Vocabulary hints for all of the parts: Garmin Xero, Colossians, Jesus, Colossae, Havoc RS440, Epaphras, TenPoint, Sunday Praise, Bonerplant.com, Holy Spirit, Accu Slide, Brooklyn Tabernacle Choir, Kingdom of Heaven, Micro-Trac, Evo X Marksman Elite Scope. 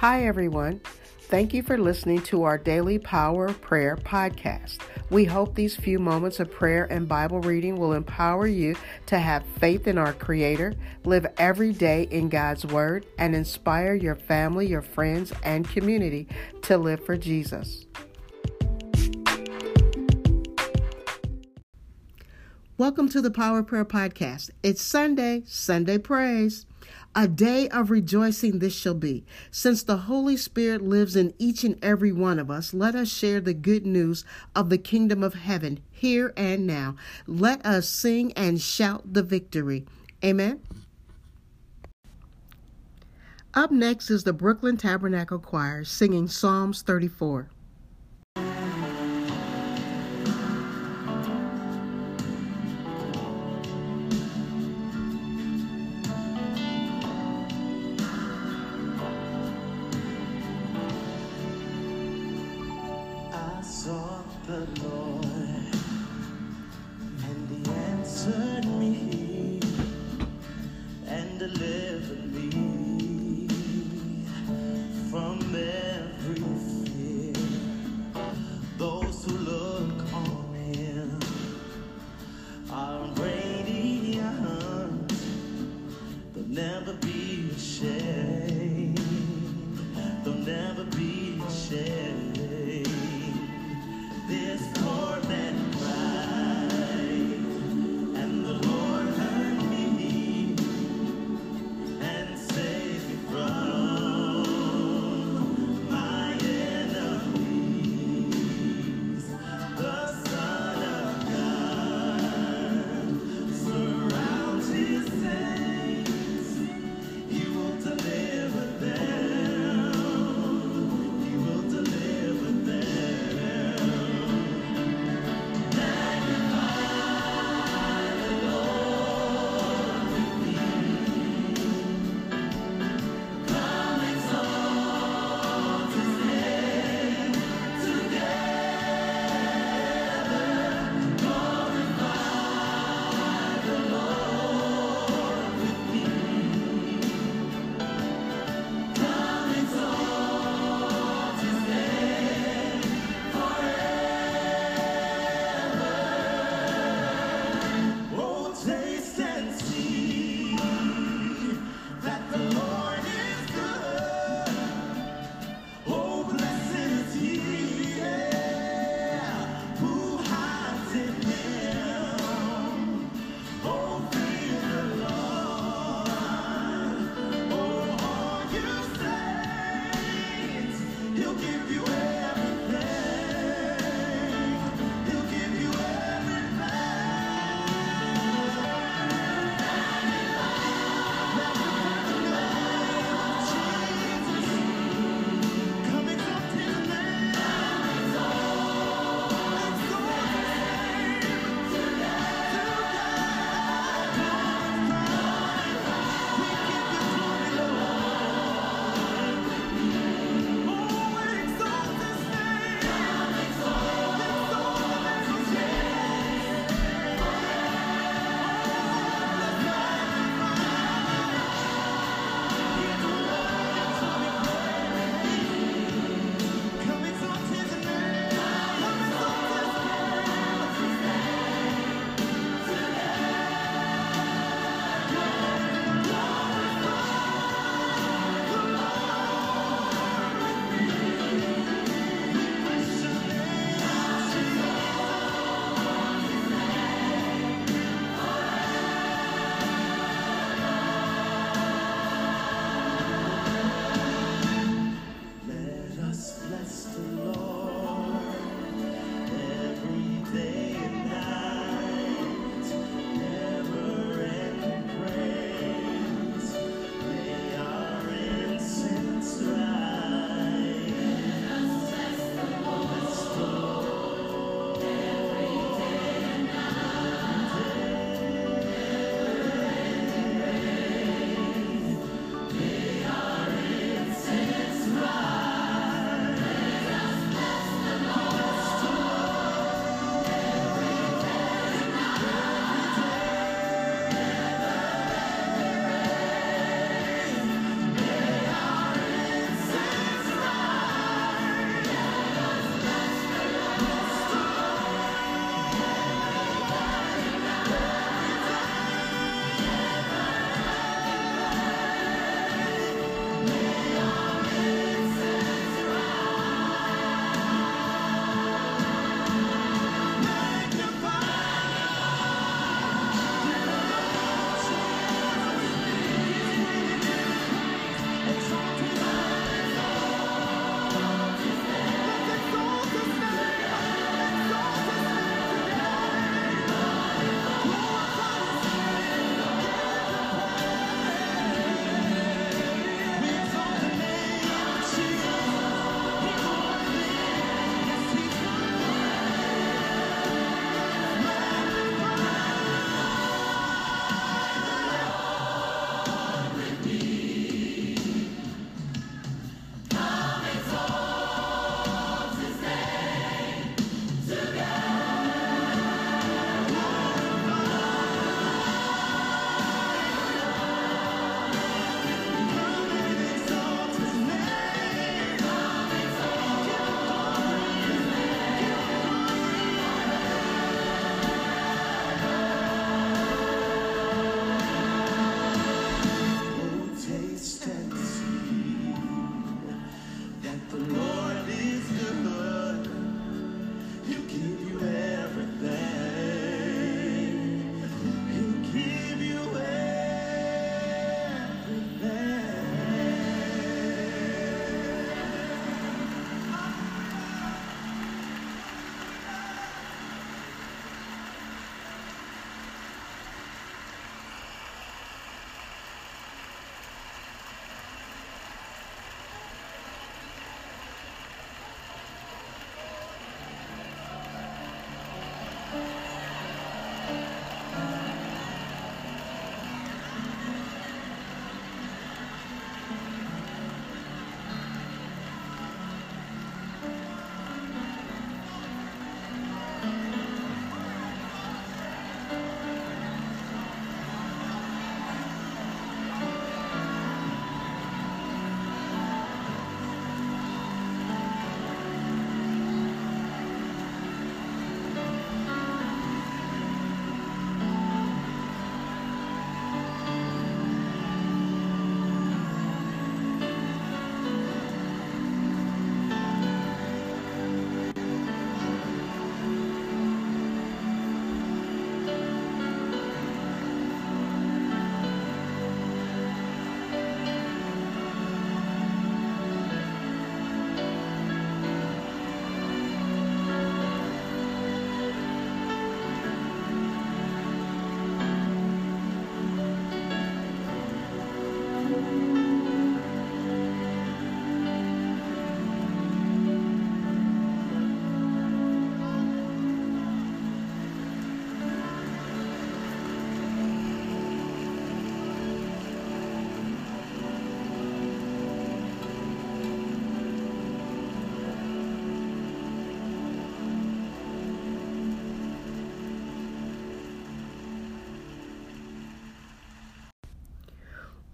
Hi, everyone. Thank you for listening to our Daily Power of Prayer podcast. We hope these few moments of prayer and Bible reading will empower you to have faith in our Creator, live every day in God's Word, and inspire your family, your friends, and community to live for Jesus. Welcome to the Power of Prayer podcast. It's Sunday, Sunday Praise. A day of rejoicing this shall be. Since the Holy Spirit lives in each and every one of us, let us share the good news of the Kingdom of Heaven here and now. Let us sing and shout the victory. Amen. Up next is the Brooklyn Tabernacle Choir singing Psalms 34. The Lord, and He answered me and delivered me from every fear. Those who look on Him are radiant, they'll never be ashamed, they'll never be ashamed. This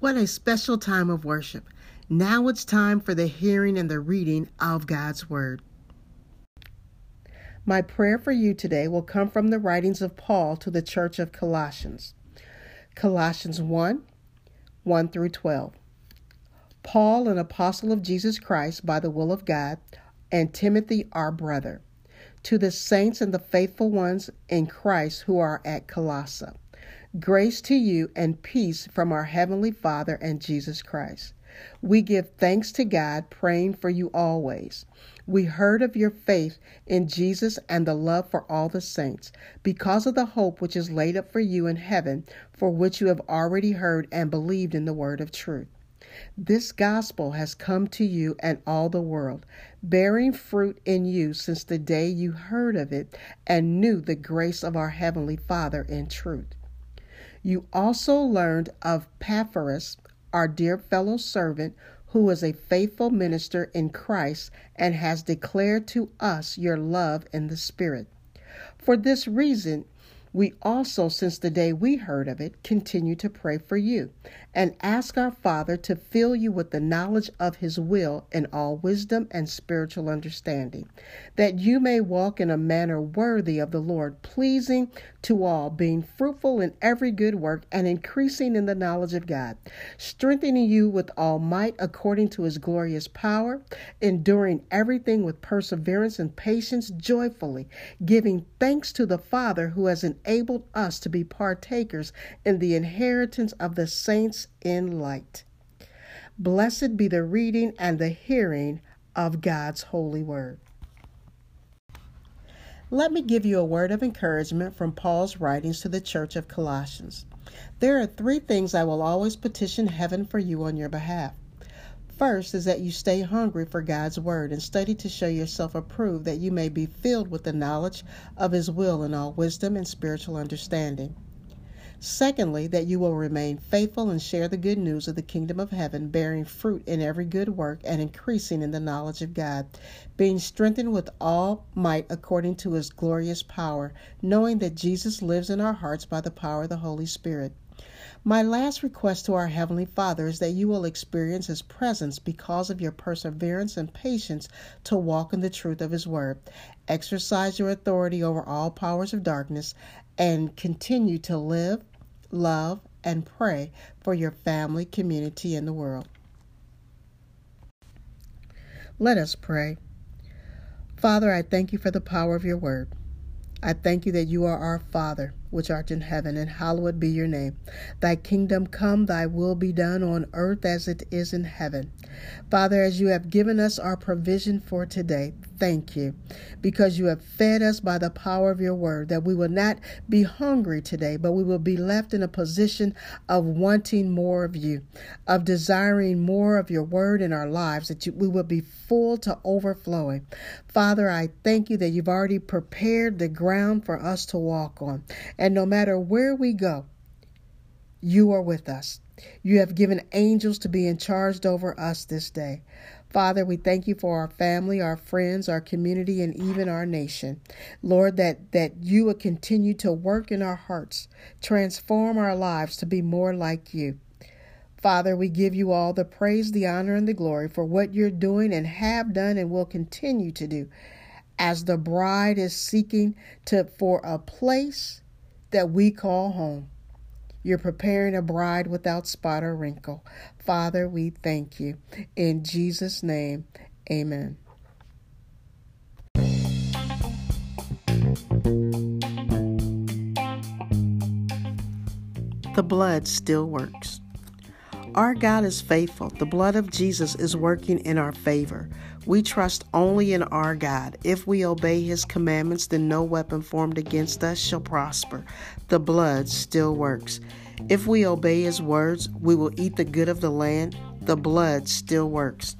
What a special time of worship. Now it's time for the hearing and the reading of God's Word. My prayer for you today will come from the writings of Paul to the church of Colossians. Colossians 1:1 through 12. Paul, an apostle of Jesus Christ by the will of God, and Timothy, our brother, to the saints and the faithful ones in Christ who are at Colossae. Grace to you and peace from our Heavenly Father and Jesus Christ. We give thanks to God, praying for you always. We heard of your faith in Jesus and the love for all the saints, because of the hope which is laid up for you in heaven, for which you have already heard and believed in the word of truth. This gospel has come to you and all the world, bearing fruit in you since the day you heard of it and knew the grace of our Heavenly Father in truth. You also learned of Epaphras, our dear fellow servant, who is a faithful minister in Christ and has declared to us your love in the Spirit. For this reason, we also, since the day we heard of it, continue to pray for you and ask our Father to fill you with the knowledge of His will in all wisdom and spiritual understanding, that you may walk in a manner worthy of the Lord, pleasing to all, being fruitful in every good work and increasing in the knowledge of God, strengthening you with all might according to His glorious power, enduring everything with perseverance and patience joyfully, giving thanks to the Father who has enabled us to be partakers in the inheritance of the saints in light. Blessed be the reading and the hearing of God's holy word. Let me give you a word of encouragement from Paul's writings to the church of Colossians. There are three things I will always petition heaven for you on your behalf. First is that you stay hungry for God's word and study to show yourself approved, that you may be filled with the knowledge of His will in all wisdom and spiritual understanding. Secondly, that you will remain faithful and share the good news of the Kingdom of Heaven, bearing fruit in every good work and increasing in the knowledge of God, being strengthened with all might according to His glorious power, knowing that Jesus lives in our hearts by the power of the Holy Spirit. My last request to our Heavenly Father is that you will experience His presence because of your perseverance and patience to walk in the truth of His word, exercise your authority over all powers of darkness, and continue to live, love, and pray for your family, community, and the world. Let us pray. Father, I thank you for the power of your word. I thank you that you are our Father, which art in heaven, and hallowed be your name. Thy kingdom come, thy will be done on earth as it is in heaven. Father, as you have given us our provision for today, thank you, because you have fed us by the power of your word, that we will not be hungry today, but we will be left in a position of wanting more of you, of desiring more of your word in our lives, that we will be full to overflowing. Father, I thank you that you've already prepared the ground for us to walk on. And no matter where we go, you are with us. You have given angels to be in charge over us this day. Father, we thank you for our family, our friends, our community, and even our nation. Lord, that you would continue to work in our hearts, transform our lives to be more like you. Father, we give you all the praise, the honor, and the glory for what you're doing and have done and will continue to do, as the bride is seeking for a place that we call home. You're preparing a bride without spot or wrinkle. Father, we thank you. In Jesus' name, amen. The blood still works. Our God is faithful. The blood of Jesus is working in our favor. We trust only in our God. If we obey His commandments, then no weapon formed against us shall prosper. The blood still works. If we obey His words, we will eat the good of the land. The blood still works.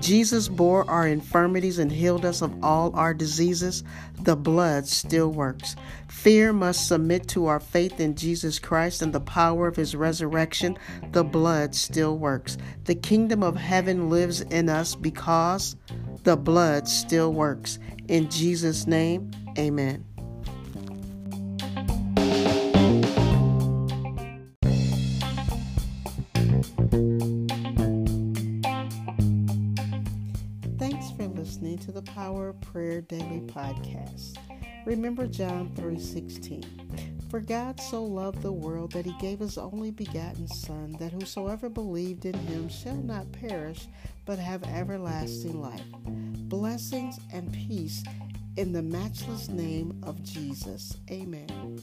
Jesus bore our infirmities and healed us of all our diseases. The blood still works. Fear must submit to our faith in Jesus Christ and the power of His resurrection. The blood still works. The kingdom of heaven lives in us because the blood still works. In Jesus' name, amen. listening to the Power of Prayer Daily Podcast. Remember John 3:16. For God so loved the world that he gave his only begotten Son, that whosoever believed in him shall not perish, but have everlasting life. Blessings and peace in the matchless name of Jesus. Amen.